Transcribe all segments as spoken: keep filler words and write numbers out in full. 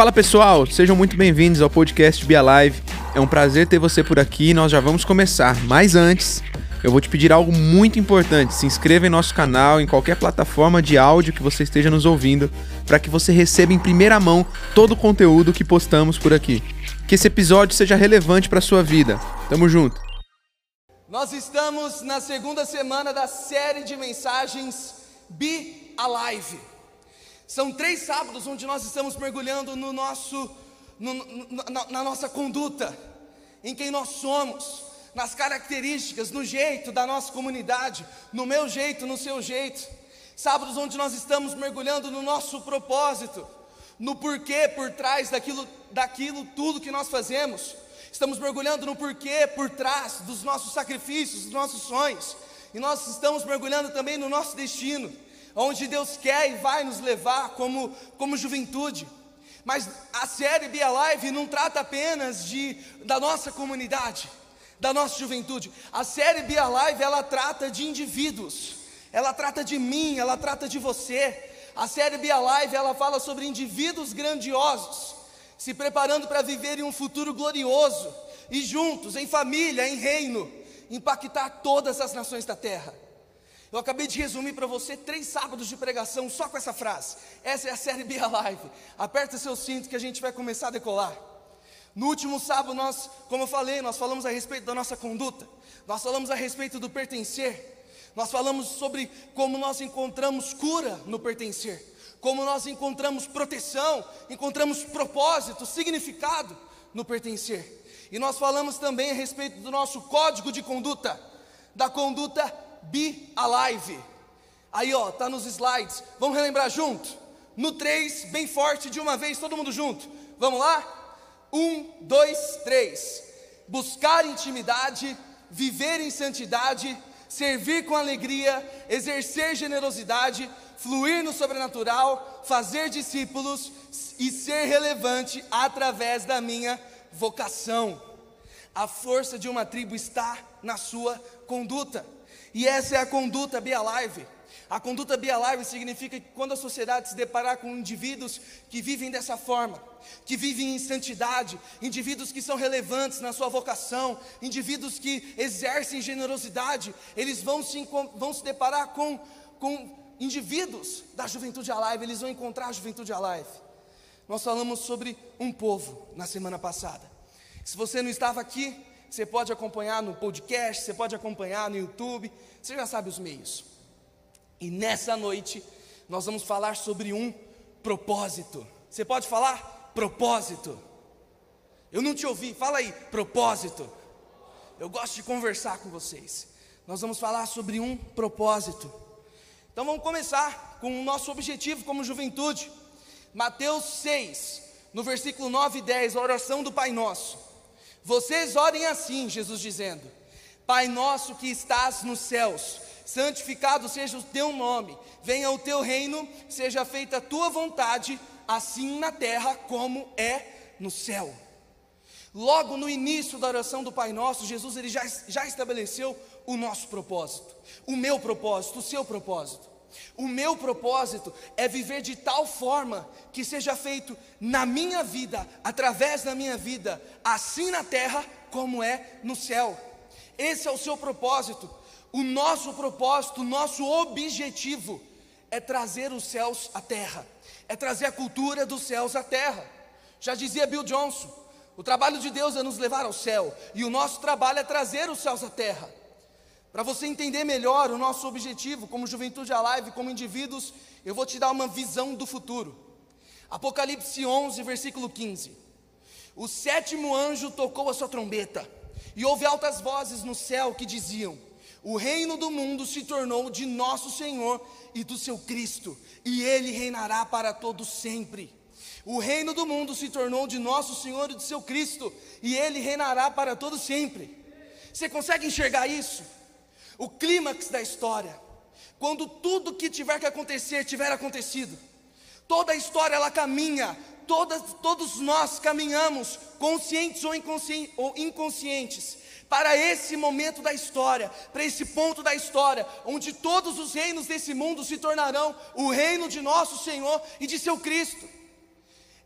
Fala pessoal, sejam muito bem-vindos ao podcast Be Alive. É um prazer ter você por aqui e nós já vamos começar. Mas antes, eu vou te pedir algo muito importante. Se inscreva em nosso canal, em qualquer plataforma de áudio que você esteja nos ouvindo, para que você receba em primeira mão todo o conteúdo que postamos por aqui. Que esse episódio seja relevante para a sua vida. Tamo junto! Nós estamos na segunda semana da série de mensagens Be Alive. São três sábados onde nós estamos mergulhando no nosso, no, no, na, na nossa conduta, em quem nós somos, nas características, no jeito da nossa comunidade, no meu jeito, no seu jeito. Sábados onde nós estamos mergulhando no nosso propósito, no porquê por trás daquilo, daquilo tudo que nós fazemos. Estamos mergulhando no porquê por trás dos nossos sacrifícios, dos nossos sonhos. E nós estamos mergulhando também no nosso destino, onde Deus quer e vai nos levar como, como juventude. Mas a série Be Alive não trata apenas de, da nossa comunidade, da nossa juventude. A série Be Alive, ela trata de indivíduos, ela trata de mim, ela trata de você. A série Be Alive, ela fala sobre indivíduos grandiosos, se preparando para viverem um futuro glorioso, e juntos, em família, em reino, impactar todas as nações da terra. Eu acabei de resumir para você três sábados de pregação só com essa frase. Essa é a série Be Alive. Aperta seu cinto que a gente vai começar a decolar. No último sábado nós, como eu falei, nós falamos a respeito da nossa conduta, nós falamos a respeito do pertencer, nós falamos sobre como nós encontramos cura no pertencer, como nós encontramos proteção, encontramos propósito, significado no pertencer. E nós falamos também a respeito do nosso código de conduta, da conduta Be Alive. Aí ó, tá nos slides, vamos relembrar junto? No três, bem forte, de uma vez, todo mundo junto. Vamos lá? Um, dois, três. Buscar intimidade, viver em santidade, servir com alegria, exercer generosidade, fluir no sobrenatural, fazer discípulos e ser relevante através da minha vocação. A força de uma tribo está na sua conduta. E essa é a conduta Be Alive. A conduta Be Alive significa que quando a sociedade se deparar com indivíduos que vivem dessa forma, que vivem em santidade, indivíduos que são relevantes na sua vocação, indivíduos que exercem generosidade, eles vão se, vão se deparar com, com indivíduos da Juventude Alive, eles vão encontrar a Juventude Alive. Nós falamos sobre um povo na semana passada. Se você não estava aqui, você pode acompanhar no podcast, você pode acompanhar no YouTube, você já sabe os meios. E nessa noite, nós vamos falar sobre um propósito. Você pode falar? Propósito. Eu não te ouvi, fala aí, propósito. Eu gosto de conversar com vocês. Nós vamos falar sobre um propósito. Então vamos começar com o nosso objetivo como juventude. Mateus seis, no versículo nove e dez, a oração do Pai Nosso. Vocês orem assim, Jesus dizendo: Pai Nosso que estás nos céus, santificado seja o teu nome, venha o teu reino, seja feita a tua vontade, assim na terra como é no céu. Logo no início da oração do Pai Nosso, Jesus ele já, já estabeleceu o nosso propósito, o meu propósito, o seu propósito. O meu propósito é viver de tal forma que seja feito na minha vida, através da minha vida, assim na terra como é no céu. Esse é o seu propósito. O nosso propósito, o nosso objetivo é trazer os céus à terra, é trazer a cultura dos céus à terra. Já dizia Bill Johnson: o trabalho de Deus é nos levar ao céu, e o nosso trabalho é trazer os céus à terra. Para você entender melhor o nosso objetivo como Juventude Alive, como indivíduos, eu vou te dar uma visão do futuro. Apocalipse onze, versículo quinze. O sétimo anjo tocou a sua trombeta, e houve altas vozes no céu que diziam: o reino do mundo se tornou de nosso Senhor e do seu Cristo, e ele reinará para todo sempre. O reino do mundo se tornou de nosso Senhor e do seu Cristo, e ele reinará para todo sempre. Você consegue enxergar isso? O clímax da história, quando tudo que tiver que acontecer, tiver acontecido, toda a história ela caminha, todas, todos nós caminhamos, conscientes ou, inconsci, ou inconscientes, para esse momento da história, para esse ponto da história, onde todos os reinos desse mundo se tornarão o reino de nosso Senhor e de seu Cristo.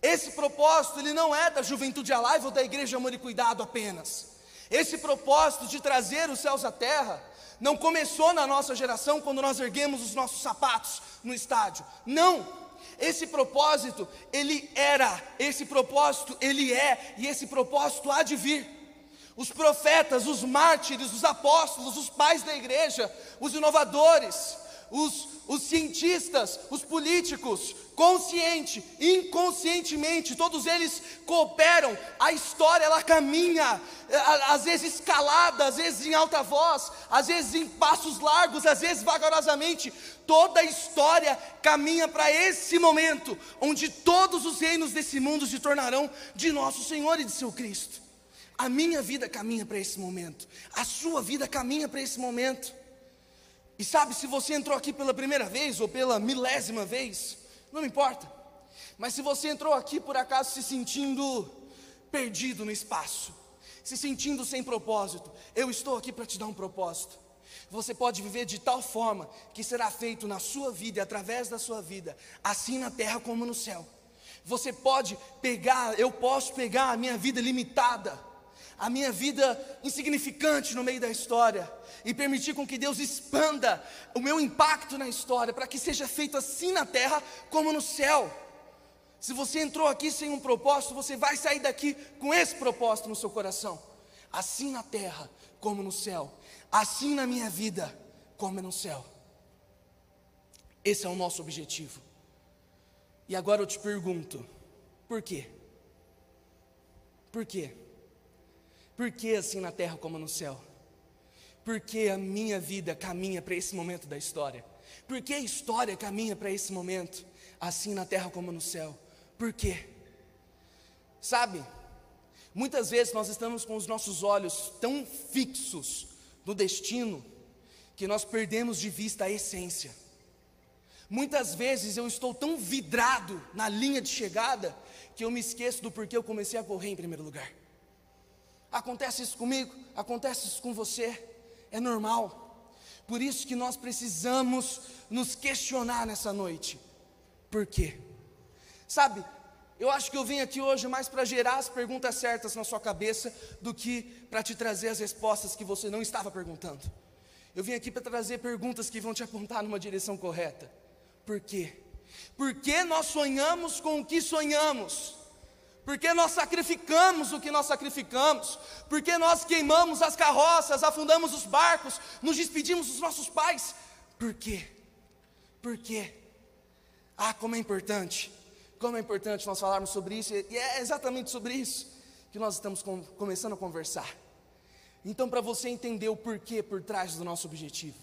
Esse propósito, ele não é da Juventude Alive ou da Igreja Amor e Cuidado apenas. Esse propósito de trazer os céus à terra não começou na nossa geração quando nós erguemos os nossos sapatos no estádio. Não! Esse propósito, ele era, esse propósito, ele é, e esse propósito há de vir. Os profetas, os mártires, os apóstolos, os pais da igreja, os inovadores, os, os cientistas, os políticos, consciente, inconscientemente, todos eles cooperam, a história ela caminha, às vezes escalada, às vezes em alta voz, às vezes em passos largos, às vezes vagarosamente, toda a história caminha para esse momento, onde todos os reinos desse mundo se tornarão de nosso Senhor e de seu Cristo. A minha vida caminha para esse momento, a sua vida caminha para esse momento. E sabe, se você entrou aqui pela primeira vez ou pela milésima vez, não me importa. Mas se você entrou aqui por acaso se sentindo perdido no espaço, se sentindo sem propósito, eu estou aqui para te dar um propósito. Você pode viver de tal forma que será feito na sua vida e através da sua vida, assim na terra como no céu. Você pode pegar, eu posso pegar a minha vida limitada, a minha vida insignificante no meio da história, e permitir com que Deus expanda o meu impacto na história, para que seja feito assim na terra como no céu. Se você entrou aqui sem um propósito, você vai sair daqui com esse propósito no seu coração, assim na terra como no céu, assim na minha vida como no céu. Esse é o nosso objetivo. E agora eu te pergunto, por quê? Por quê? Por que assim na terra como no céu? Por que a minha vida caminha para esse momento da história? Por que a história caminha para esse momento? Assim na terra como no céu? Por quê? Sabe, muitas vezes nós estamos com os nossos olhos tão fixos no destino, que nós perdemos de vista a essência. Muitas vezes eu estou tão vidrado na linha de chegada, que eu me esqueço do porquê eu comecei a correr em primeiro lugar. Acontece isso comigo, acontece isso com você, é normal. Por isso que nós precisamos nos questionar nessa noite. Por quê? Sabe, eu acho que eu venho aqui hoje mais para gerar as perguntas certas na sua cabeça, do que para te trazer as respostas que você não estava perguntando. Eu vim aqui para trazer perguntas que vão te apontar numa direção correta. Por quê? Por que nós sonhamos com o que sonhamos? Porque nós sacrificamos o que nós sacrificamos, porque nós queimamos as carroças, afundamos os barcos, nos despedimos dos nossos pais. Por quê? Por quê? Ah, como é importante, como é importante nós falarmos sobre isso, e é exatamente sobre isso que nós estamos com, começando a conversar. Então, para você entender o porquê por trás do nosso objetivo,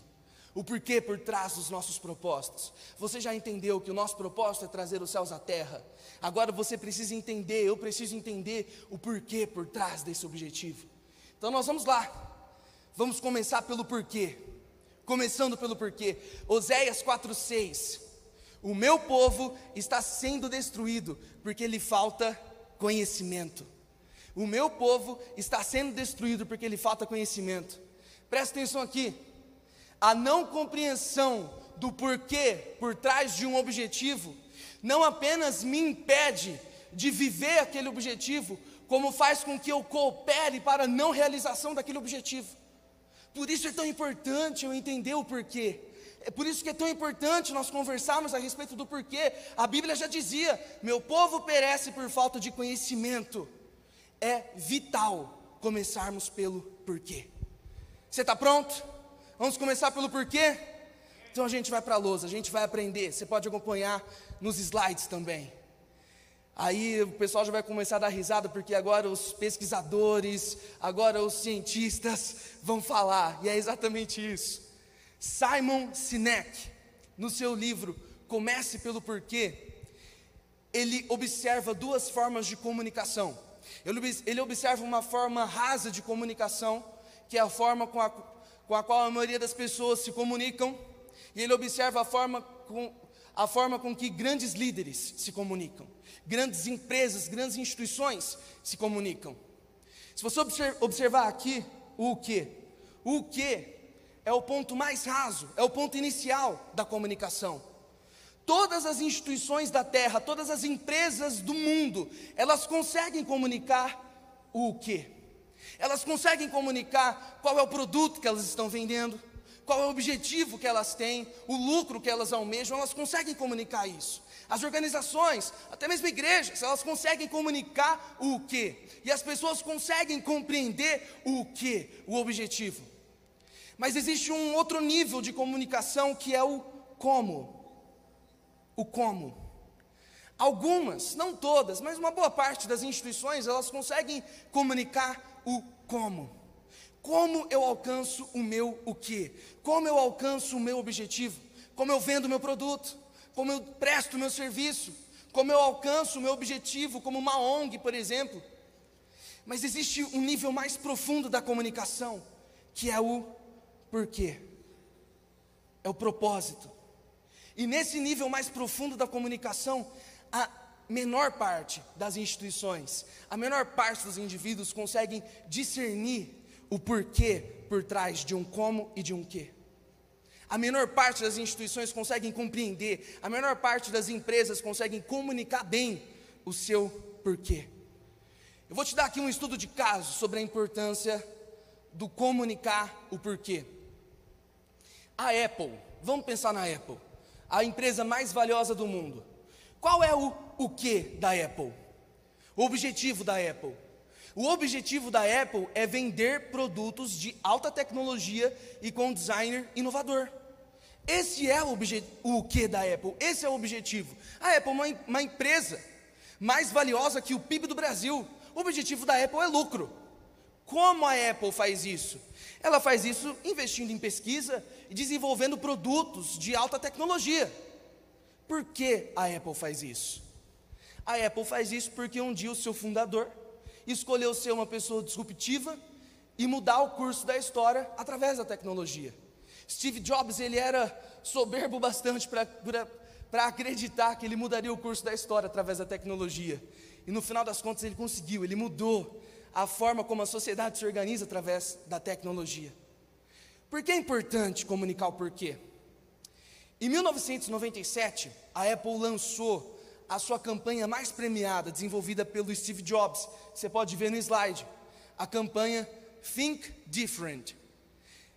o porquê por trás dos nossos propósitos. Você já entendeu que o nosso propósito é trazer os céus à terra. Agora você precisa entender, eu preciso entender o porquê por trás desse objetivo. Então nós vamos lá, vamos começar pelo porquê. Começando pelo porquê, Oséias quatro, seis. O meu povo está sendo destruído, porque lhe falta conhecimento. O meu povo está sendo destruído, porque lhe falta conhecimento. Presta atenção aqui. A não compreensão do porquê por trás de um objetivo, não apenas me impede de viver aquele objetivo, como faz com que eu coopere para a não realização daquele objetivo. Por isso é tão importante eu entender o porquê. É por isso que é tão importante nós conversarmos a respeito do porquê. A Bíblia já dizia, meu povo perece por falta de conhecimento. É vital começarmos pelo porquê. Você está pronto? Vamos começar pelo porquê? Então a gente vai para a lousa, a gente vai aprender. Você pode acompanhar nos slides também. Aí o pessoal já vai começar a dar risada, porque agora os pesquisadores, agora os cientistas vão falar. E é exatamente isso. Simon Sinek, no seu livro Comece pelo Porquê, ele observa duas formas de comunicação. Ele observa uma forma rasa de comunicação, que é a forma com a... com a qual a maioria das pessoas se comunicam, e ele observa a forma com, a forma com que grandes líderes se comunicam, grandes empresas, grandes instituições se comunicam. Se você observar aqui, o quê? O quê é o ponto mais raso, é o ponto inicial da comunicação. Todas as instituições da terra, todas as empresas do mundo, elas conseguem comunicar o quê? Elas conseguem comunicar qual é o produto que elas estão vendendo, qual é o objetivo que elas têm, o lucro que elas almejam, elas conseguem comunicar isso. As organizações, até mesmo igrejas, elas conseguem comunicar o quê? E as pessoas conseguem compreender o quê? O objetivo. Mas existe um outro nível de comunicação que é o como. O como. Algumas, não todas, mas uma boa parte das instituições, elas conseguem comunicar o como. Como eu alcanço o meu o quê? Como eu alcanço o meu objetivo? Como eu vendo o meu produto? Como eu presto o meu serviço? Como eu alcanço o meu objetivo como uma O N G, por exemplo? Mas existe um nível mais profundo da comunicação, que é o porquê. É o propósito. E nesse nível mais profundo da comunicação, a menor parte das instituições, a menor parte dos indivíduos conseguem discernir o porquê por trás de um como e de um quê. A menor parte das instituições conseguem compreender, a menor parte das empresas conseguem comunicar bem o seu porquê. Eu vou te dar aqui um estudo de caso sobre a importância do comunicar o porquê. A Apple, vamos pensar na Apple, a empresa mais valiosa do mundo. Qual é o, o quê da Apple? O objetivo da Apple? O objetivo da Apple é vender produtos de alta tecnologia e com design inovador. Esse é o, o que da Apple, esse é o objetivo. A Apple é uma, uma empresa mais valiosa que o P I B do Brasil. O objetivo da Apple é lucro. Como a Apple faz isso? Ela faz isso investindo em pesquisa e desenvolvendo produtos de alta tecnologia. Por que a Apple faz isso? A Apple faz isso porque um dia o seu fundador escolheu ser uma pessoa disruptiva e mudar o curso da história através da tecnologia. Steve Jobs, ele era soberbo bastante para acreditar que ele mudaria o curso da história através da tecnologia. E no final das contas ele conseguiu, ele mudou a forma como a sociedade se organiza através da tecnologia. Por que é importante comunicar o porquê? Em mil novecentos e noventa e sete, a Apple lançou a sua campanha mais premiada, desenvolvida pelo Steve Jobs. Você pode ver no slide, a campanha Think Different.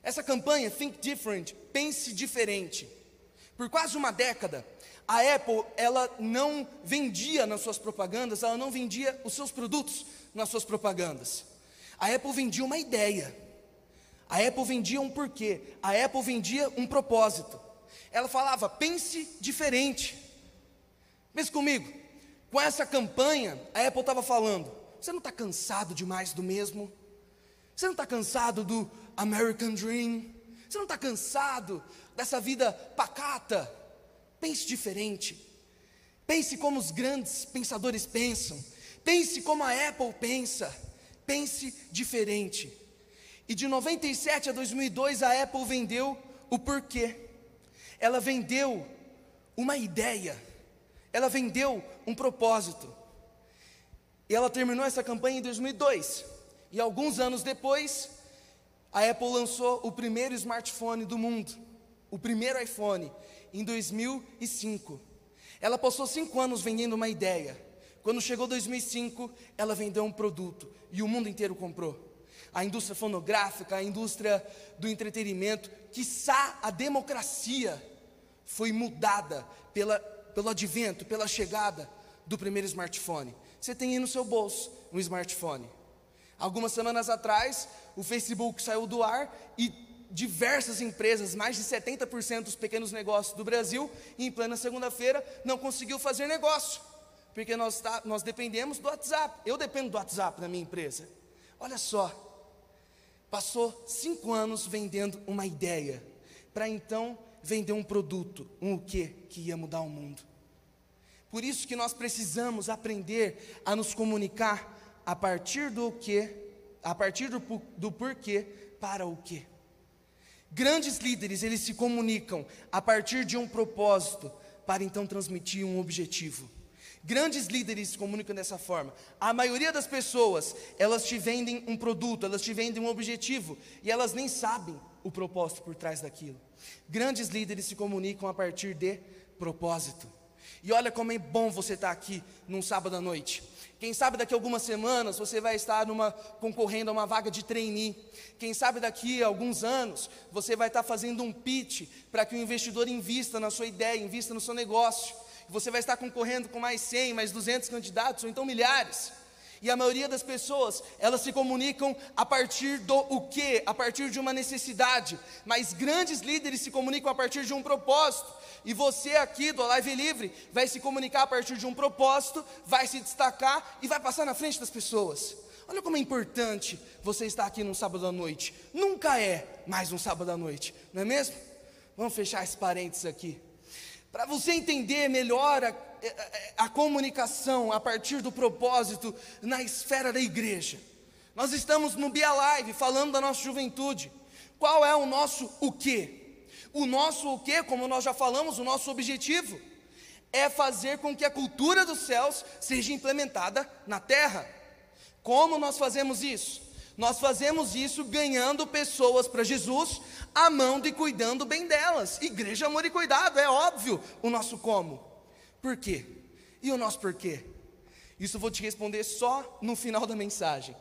Essa campanha Think Different, pense diferente. Por quase uma década, a Apple, ela não vendia nas suas propagandas, ela não vendia os seus produtos nas suas propagandas. A Apple vendia uma ideia, a Apple vendia um porquê, a Apple vendia um propósito. Ela falava, pense diferente. Pensa comigo, com essa campanha, a Apple estava falando, você não está cansado demais do mesmo? Você não está cansado do American Dream? Você não está cansado dessa vida pacata? Pense diferente, pense como os grandes pensadores pensam, pense como a Apple pensa, pense diferente. E de noventa e sete a dois mil e dois, a Apple vendeu o porquê. Ela vendeu uma ideia. Ela vendeu um propósito. E ela terminou essa campanha em dois mil e dois. E alguns anos depois, a Apple lançou o primeiro smartphone do mundo. O primeiro iPhone, em dois mil e cinco. Ela passou cinco anos vendendo uma ideia. Quando chegou dois mil e cinco, ela vendeu um produto. E o mundo inteiro comprou. A indústria fonográfica, a indústria do entretenimento, quiçá a democracia, foi mudada pela... pelo advento, pela chegada do primeiro smartphone. Você tem aí no seu bolso um smartphone. Algumas semanas atrás, o Facebook saiu do ar e diversas empresas, mais de setenta por cento dos pequenos negócios do Brasil, em plena segunda-feira, não conseguiu fazer negócio, porque nós, tá, nós dependemos do WhatsApp. Eu dependo do WhatsApp na minha empresa. Olha só, passou cinco anos vendendo uma ideia, para então vender um produto, um o quê, que ia mudar o mundo. Por isso que nós precisamos aprender a nos comunicar a partir do quê, a partir do, do porquê para o quê. Grandes líderes, eles se comunicam a partir de um propósito, para então transmitir um objetivo. Grandes líderes se comunicam dessa forma. A maioria das pessoas, elas te vendem um produto, elas te vendem um objetivo, e elas nem sabem o propósito por trás daquilo. Grandes líderes se comunicam a partir de propósito. E olha como é bom você estar aqui num sábado à noite. Quem sabe daqui a algumas semanas você vai estar numa, concorrendo a uma vaga de trainee. Quem sabe daqui a alguns anos você vai estar fazendo um pitch para que o investidor invista na sua ideia, invista no seu negócio. Você vai estar concorrendo com mais cem, mais duzentos candidatos, ou então milhares. E a maioria das pessoas, elas se comunicam a partir do o quê? A partir de uma necessidade. Mas grandes líderes se comunicam a partir de um propósito. E você aqui do Alive Livre vai se comunicar a partir de um propósito, vai se destacar e vai passar na frente das pessoas. Olha como é importante você estar aqui num sábado à noite. Nunca é mais um sábado à noite, não é mesmo? Vamos fechar esse parênteses aqui. Para você entender melhor a, a, a comunicação a partir do propósito na esfera da igreja. Nós estamos no Be Alive, falando da nossa juventude. Qual é o nosso o quê? O nosso o quê, como nós já falamos, o nosso objetivo é fazer com que a cultura dos céus seja implementada na terra. Como nós fazemos isso? Nós fazemos isso ganhando pessoas para Jesus, amando e cuidando bem delas. Igreja, amor e cuidado, é óbvio o nosso como. Por quê? E o nosso porquê? Isso eu vou te responder só no final da mensagem,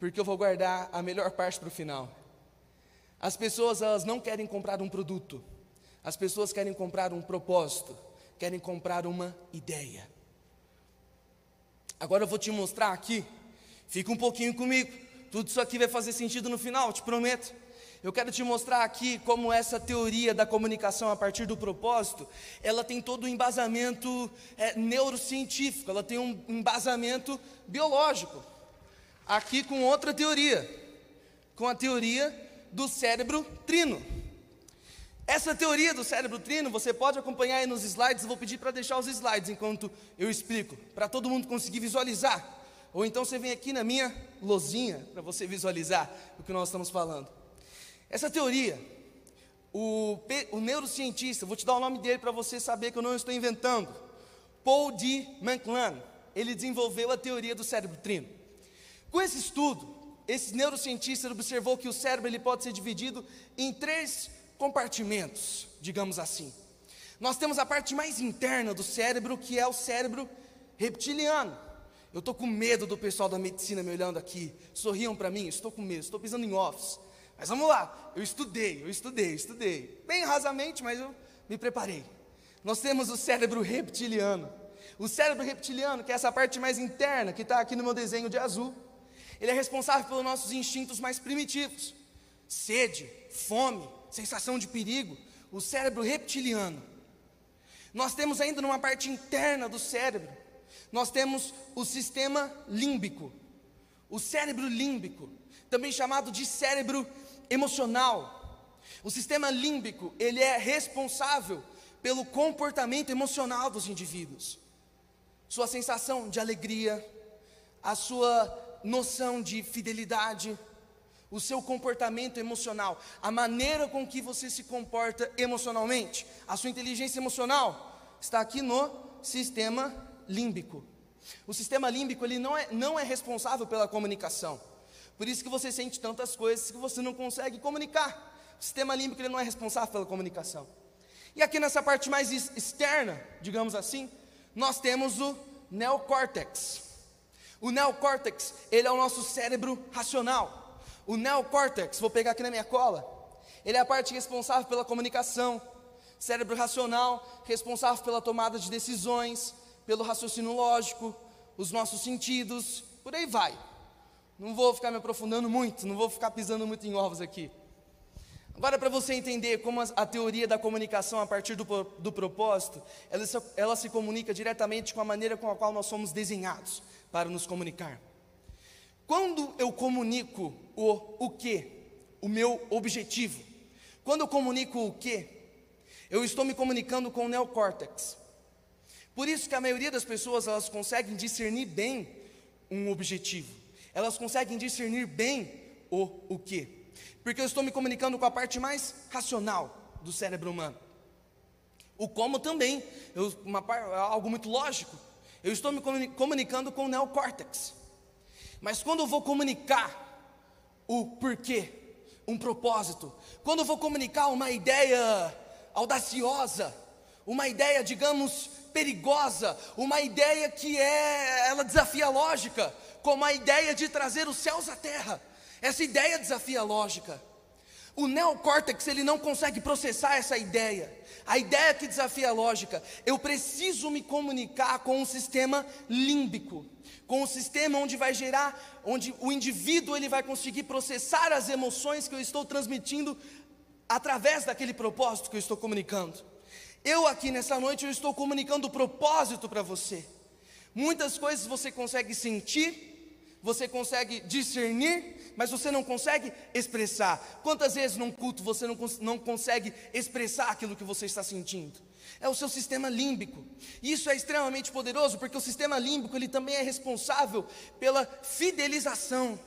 porque eu vou guardar a melhor parte para o final. As pessoas, elas não querem comprar um produto. As pessoas querem comprar um propósito, querem comprar uma ideia. Agora eu vou te mostrar aqui, fica um pouquinho comigo. Tudo isso aqui vai fazer sentido no final, te prometo. Eu quero te mostrar aqui como essa teoria da comunicação a partir do propósito, ela tem todo um embasamento é, neurocientífico, ela tem um embasamento biológico. Aqui com outra teoria, com a teoria do cérebro trino. Essa teoria do cérebro trino, você pode acompanhar aí nos slides, eu vou pedir para deixar os slides enquanto eu explico, para todo mundo conseguir visualizar. Ou então você vem aqui na minha lousinha, para você visualizar o que nós estamos falando. Essa teoria, o, o neurocientista, vou te dar o nome dele para você saber que eu não estou inventando, Paul D. MacLean, ele desenvolveu a teoria do cérebro trino. Com esse estudo, esse neurocientista observou que o cérebro ele pode ser dividido em três compartimentos, digamos assim. Nós temos a parte mais interna do cérebro, que é o cérebro reptiliano. Eu estou com medo do pessoal da medicina me olhando aqui, sorriam para mim, estou com medo, estou pisando em ovos, mas vamos lá, eu estudei, eu estudei, eu estudei, bem rasamente, mas eu me preparei. Nós temos o cérebro reptiliano, o cérebro reptiliano, que é essa parte mais interna, que está aqui no meu desenho de azul, ele é responsável pelos nossos instintos mais primitivos, sede, fome, sensação de perigo, o cérebro reptiliano. Nós temos ainda numa parte interna do cérebro, nós temos o sistema límbico, o cérebro límbico, também chamado de cérebro emocional. O sistema límbico, ele é responsável pelo comportamento emocional dos indivíduos. Sua sensação de alegria, a sua noção de fidelidade, o seu comportamento emocional, a maneira com que você se comporta emocionalmente, a sua inteligência emocional, está aqui no sistema límbico. límbico. O sistema límbico ele não é, não é responsável pela comunicação. Por isso que você sente tantas coisas que você não consegue comunicar. O sistema límbico ele não é responsável pela comunicação. E aqui nessa parte mais externa, digamos assim, nós temos o neocórtex. O neocórtex, ele é o nosso cérebro racional. O neocórtex, vou pegar aqui na minha cola, ele é a parte responsável pela comunicação. Cérebro racional, responsável pela tomada de decisões, pelo raciocínio lógico, os nossos sentidos, por aí vai. Não vou ficar me aprofundando muito, não vou ficar pisando muito em ovos aqui. Agora, para você entender como a teoria da comunicação a partir do, do propósito, ela, ela se comunica diretamente com a maneira com a qual nós somos desenhados para nos comunicar. Quando eu comunico o, o quê? O meu objetivo. Quando eu comunico o quê? Eu estou me comunicando com o neocórtex. Por isso que a maioria das pessoas, elas conseguem discernir bem um objetivo. Elas conseguem discernir bem o, o quê. Porque eu estou me comunicando com a parte mais racional do cérebro humano. O como também, eu, uma, algo muito lógico. Eu estou me comunicando com o neocórtex. Mas quando eu vou comunicar o porquê, um propósito, quando eu vou comunicar uma ideia audaciosa, uma ideia, digamos, perigosa, uma ideia que é, ela desafia a lógica, como a ideia de trazer os céus à terra. Essa ideia desafia a lógica. O neocórtex, ele não consegue processar essa ideia, a ideia que desafia a lógica. Eu preciso me comunicar com um sistema límbico, com um sistema onde vai gerar, onde o indivíduo ele vai conseguir processar as emoções que eu estou transmitindo através daquele propósito que eu estou comunicando. Eu aqui nessa noite, eu estou comunicando o propósito para você. Muitas coisas você consegue sentir, você consegue discernir, mas você não consegue expressar. Quantas vezes num culto você não, cons- não consegue expressar aquilo que você está sentindo? É o seu sistema límbico. Isso é extremamente poderoso, porque o sistema límbico ele também é responsável pela fidelização.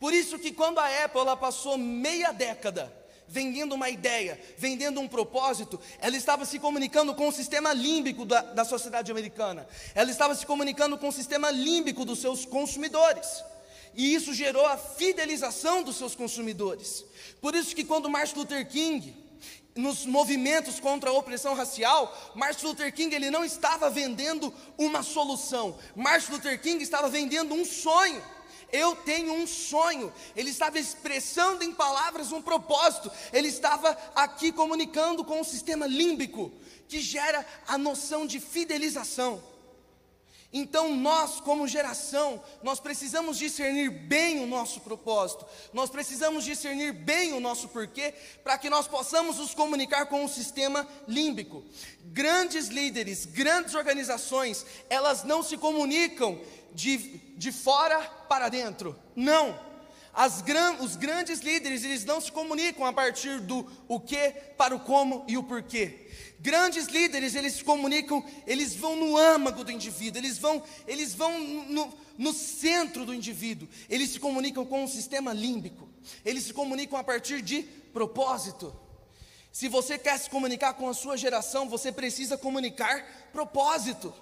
Por isso que quando a Apple ela passou meia década vendendo uma ideia, vendendo um propósito, ela estava se comunicando com o sistema límbico da, da sociedade americana, ela estava se comunicando com o sistema límbico dos seus consumidores, e isso gerou a fidelização dos seus consumidores. Por isso que quando Martin Luther King, nos movimentos contra a opressão racial, Martin Luther King ele não estava vendendo uma solução, Martin Luther King estava vendendo um sonho. Eu tenho um sonho. Ele estava expressando em palavras um propósito. Ele estava aqui comunicando com o sistema límbico, que gera a noção de fidelização. Então nós, como geração, nós precisamos discernir bem o nosso propósito. Nós precisamos discernir bem o nosso porquê, para que nós possamos nos comunicar com o sistema límbico. Grandes líderes, grandes organizações, elas não se comunicam De, de fora para dentro. Não, As gran, os grandes líderes, eles não se comunicam a partir do o que para o como e o porquê. Grandes líderes, eles se comunicam, eles vão no âmago do indivíduo, eles vão, eles vão no, no centro do indivíduo, eles se comunicam com o sistema límbico, eles se comunicam a partir de propósito. Se você quer se comunicar com a sua geração, você precisa comunicar propósito.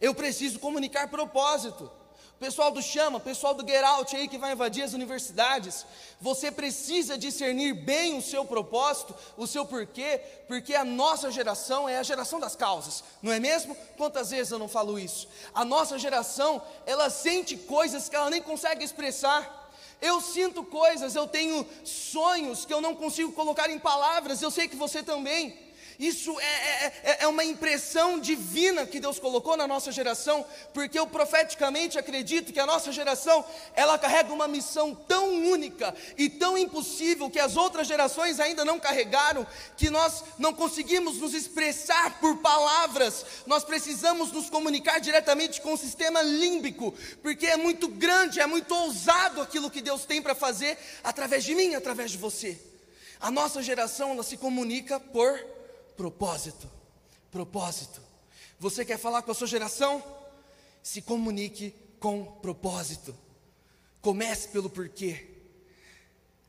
Eu preciso comunicar propósito. Pessoal do Chama, pessoal do Get Out aí que vai invadir as universidades, você precisa discernir bem o seu propósito, o seu porquê, porque a nossa geração é a geração das causas, não é mesmo? Quantas vezes eu não falo isso? A nossa geração, ela sente coisas que ela nem consegue expressar. Eu sinto coisas, eu tenho sonhos que eu não consigo colocar em palavras, eu sei que você também. Isso é, é, é uma impressão divina que Deus colocou na nossa geração, porque eu profeticamente acredito que a nossa geração, ela carrega uma missão tão única e tão impossível, que as outras gerações ainda não carregaram, que nós não conseguimos nos expressar por palavras. Nós precisamos nos comunicar diretamente com o sistema límbico, porque é muito grande, é muito ousado aquilo que Deus tem para fazer, através de mim, através de você. A nossa geração, ela se comunica por propósito, propósito. Você quer falar com a sua geração? Se comunique com propósito. Comece pelo porquê.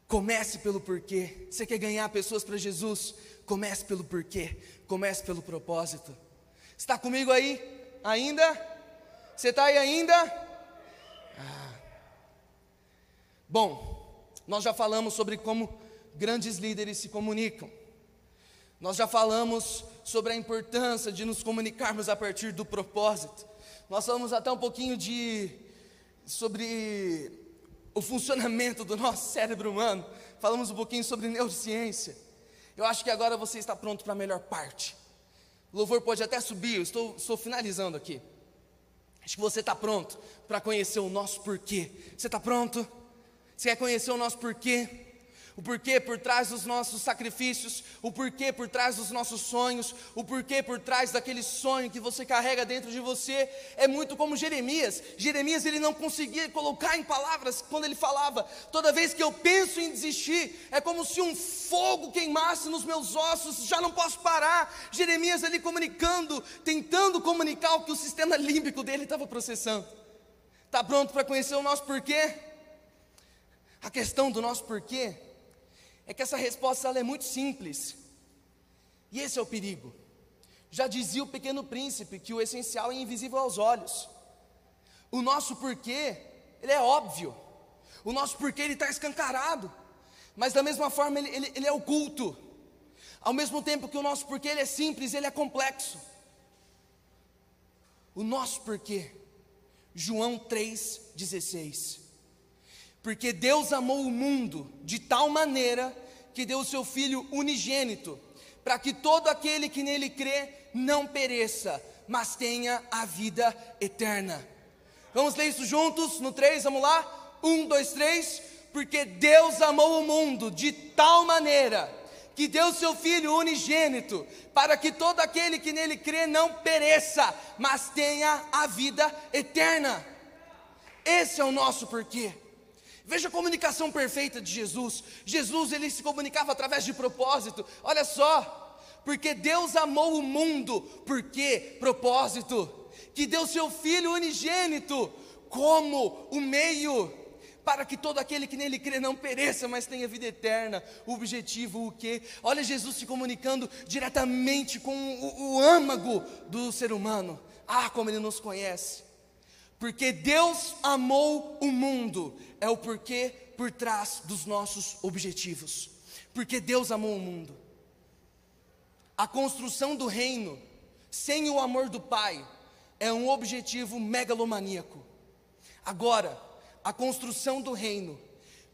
Comece pelo porquê. Você quer ganhar pessoas para Jesus? Comece pelo porquê. Comece pelo propósito. Está comigo aí? Ainda? Você está aí ainda? Ah. Bom, nós já falamos sobre como grandes líderes se comunicam. Nós já falamos sobre a importância de nos comunicarmos a partir do propósito. Nós falamos até um pouquinho de, sobre o funcionamento do nosso cérebro humano. Falamos um pouquinho sobre neurociência. Eu acho que agora você está pronto para a melhor parte. O louvor pode até subir, eu estou, estou finalizando aqui. Acho que você está pronto para conhecer o nosso porquê. Você está pronto? Você quer conhecer o nosso porquê? O porquê por trás dos nossos sacrifícios, o porquê por trás dos nossos sonhos, o porquê por trás daquele sonho que você carrega dentro de você. É muito como Jeremias. Jeremias ele não conseguia colocar em palavras quando ele falava: toda vez que eu penso em desistir, é como se um fogo queimasse nos meus ossos, já não posso parar. Jeremias ali comunicando, tentando comunicar o que o sistema límbico dele estava processando. Está pronto para conhecer o nosso porquê? A questão do nosso porquê é que essa resposta ela é muito simples, e esse é o perigo. Já dizia o Pequeno Príncipe que o essencial é invisível aos olhos. O nosso porquê, ele é óbvio, o nosso porquê ele está escancarado, mas da mesma forma ele, ele, ele é oculto. Ao mesmo tempo que o nosso porquê ele é simples, ele é complexo. O nosso porquê, João três, dezesseis. Porque Deus amou o mundo de tal maneira que deu o seu Filho unigênito, para que todo aquele que nele crê não pereça, mas tenha a vida eterna. Vamos ler isso juntos, no três, vamos lá? um, dois, três. Porque Deus amou o mundo de tal maneira que deu seu Filho unigênito, para que todo aquele que nele crê não pereça, mas tenha a vida eterna. Esse é o nosso porquê. Veja a comunicação perfeita de Jesus. Jesus, ele se comunicava através de propósito. Olha só, porque Deus amou o mundo, porque propósito, que deu seu Filho unigênito como o meio, para que todo aquele que nele crê não pereça, mas tenha vida eterna. O objetivo, o quê? Olha Jesus se comunicando diretamente com o, o âmago do ser humano. Ah, como ele nos conhece. Porque Deus amou o mundo, é o porquê por trás dos nossos objetivos. Porque Deus amou o mundo. A construção do reino, sem o amor do Pai, é um objetivo megalomaníaco. Agora, a construção do reino,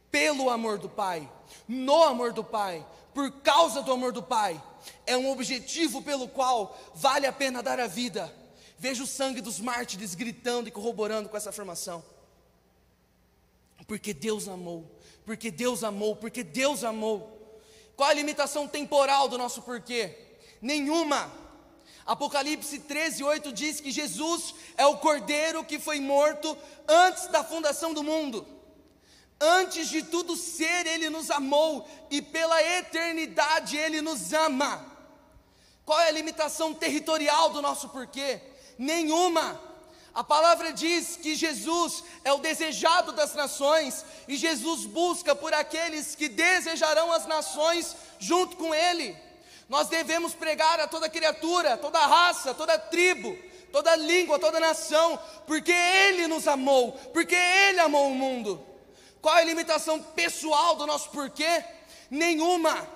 pelo amor do Pai, no amor do Pai, por causa do amor do Pai, é um objetivo pelo qual vale a pena dar a vida. Veja o sangue dos mártires gritando e corroborando com essa afirmação. Porque Deus amou, porque Deus amou, porque Deus amou. Qual a limitação temporal do nosso porquê? Nenhuma. Apocalipse treze, oito diz que Jesus é o Cordeiro que foi morto antes da fundação do mundo. Antes de tudo ser, Ele nos amou, e pela eternidade Ele nos ama. Qual é a limitação territorial do nosso porquê? Nenhuma. A palavra diz que Jesus é o desejado das nações, e Jesus busca por aqueles que desejarão as nações junto com Ele. Nós devemos pregar a toda criatura, toda raça, toda tribo, toda língua, toda nação, porque Ele nos amou, porque Ele amou o mundo. Qual é a limitação pessoal do nosso porquê? Nenhuma.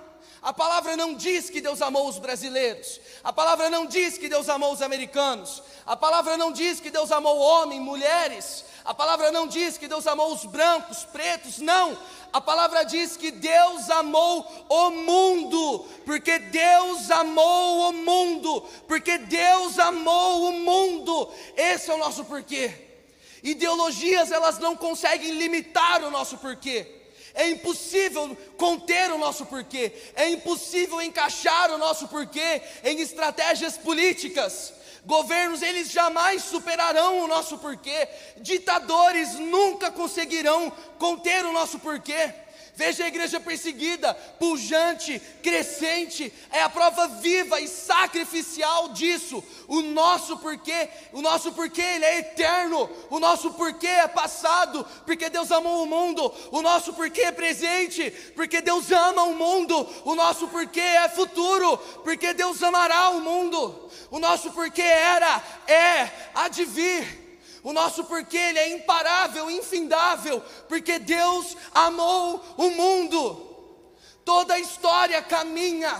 A palavra não diz que Deus amou os brasileiros, a palavra não diz que Deus amou os americanos, a palavra não diz que Deus amou homens, mulheres, a palavra não diz que Deus amou os brancos, pretos, não. A palavra diz que Deus amou o mundo, porque Deus amou o mundo, porque Deus amou o mundo. Esse é o nosso porquê. Ideologias, elas não conseguem limitar o nosso porquê. É impossível conter o nosso porquê, é impossível encaixar o nosso porquê em estratégias políticas. Governos, eles jamais superarão o nosso porquê. Ditadores nunca conseguirão conter o nosso porquê. Veja a igreja perseguida, pujante, crescente, é a prova viva e sacrificial disso. O nosso porquê, o nosso porquê ele é eterno, o nosso porquê é passado, porque Deus amou o mundo, o nosso porquê é presente, porque Deus ama o mundo, o nosso porquê é futuro, porque Deus amará o mundo, o nosso porquê era, é, há de vir. O nosso porquê, ele é imparável, infindável, porque Deus amou o mundo. Toda a história caminha,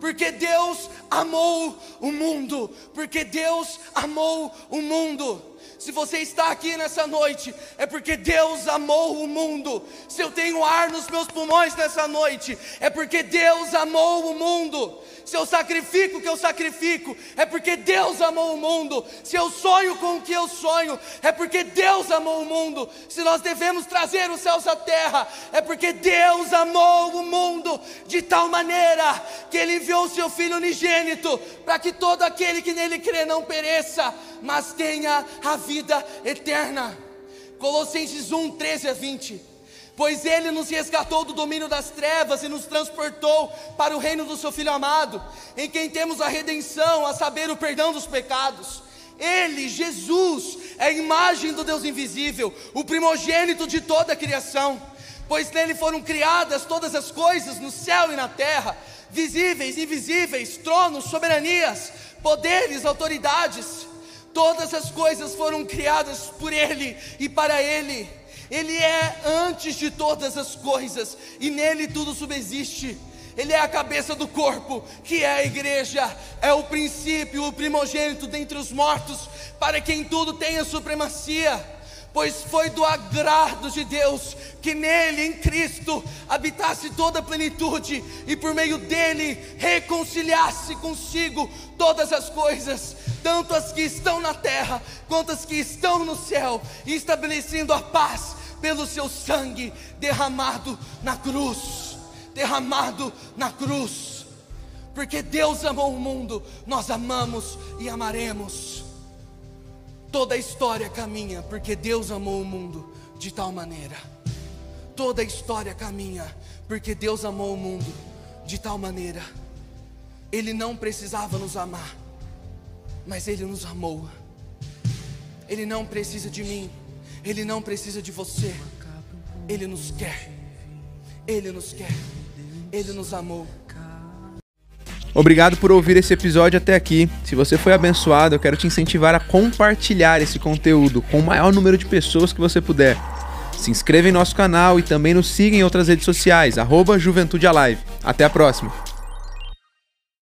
porque Deus amou o mundo, porque Deus amou o mundo. Se você está aqui nessa noite, é porque Deus amou o mundo. Se eu tenho ar nos meus pulmões nessa noite, é porque Deus amou o mundo. Se eu sacrifico o que eu sacrifico, é porque Deus amou o mundo. Se eu sonho com o que eu sonho, é porque Deus amou o mundo. Se nós devemos trazer os céus à terra, é porque Deus amou o mundo de tal maneira que Ele enviou o seu Filho unigênito, para que todo aquele que nele crê não pereça, mas tenha a vida eterna. Colossenses um, treze a vinte. Pois Ele nos resgatou do domínio das trevas e nos transportou para o reino do seu Filho amado, em quem temos a redenção, a saber, o perdão dos pecados. Ele, Jesus, é a imagem do Deus invisível, o primogênito de toda a criação, pois nele foram criadas todas as coisas no céu e na terra, visíveis e invisíveis, tronos, soberanias, poderes, autoridades. Todas as coisas foram criadas por Ele e para Ele. Ele é antes de todas as coisas, e nele tudo subsiste. Ele é a cabeça do corpo, que é a igreja, é o princípio, o primogênito dentre os mortos, para quem tudo tenha supremacia. Pois foi do agrado de Deus que nele, em Cristo, habitasse toda a plenitude e por meio dele reconciliasse consigo todas as coisas, tanto as que estão na terra quanto as que estão no céu, estabelecendo a paz pelo seu sangue derramado na cruz, derramado na cruz. Porque Deus amou o mundo, nós amamos e amaremos. Toda a história caminha, porque Deus amou o mundo de tal maneira. Toda a história caminha, porque Deus amou o mundo de tal maneira. Ele não precisava nos amar, mas Ele nos amou. Ele não precisa de mim, Ele não precisa de você. Ele nos quer, Ele nos quer, Ele nos amou. Obrigado por ouvir esse episódio até aqui. Se você foi abençoado, eu quero te incentivar a compartilhar esse conteúdo com o maior número de pessoas que você puder. Se inscreva em nosso canal e também nos siga em outras redes sociais, arroba Juventude Alive. Até a próxima!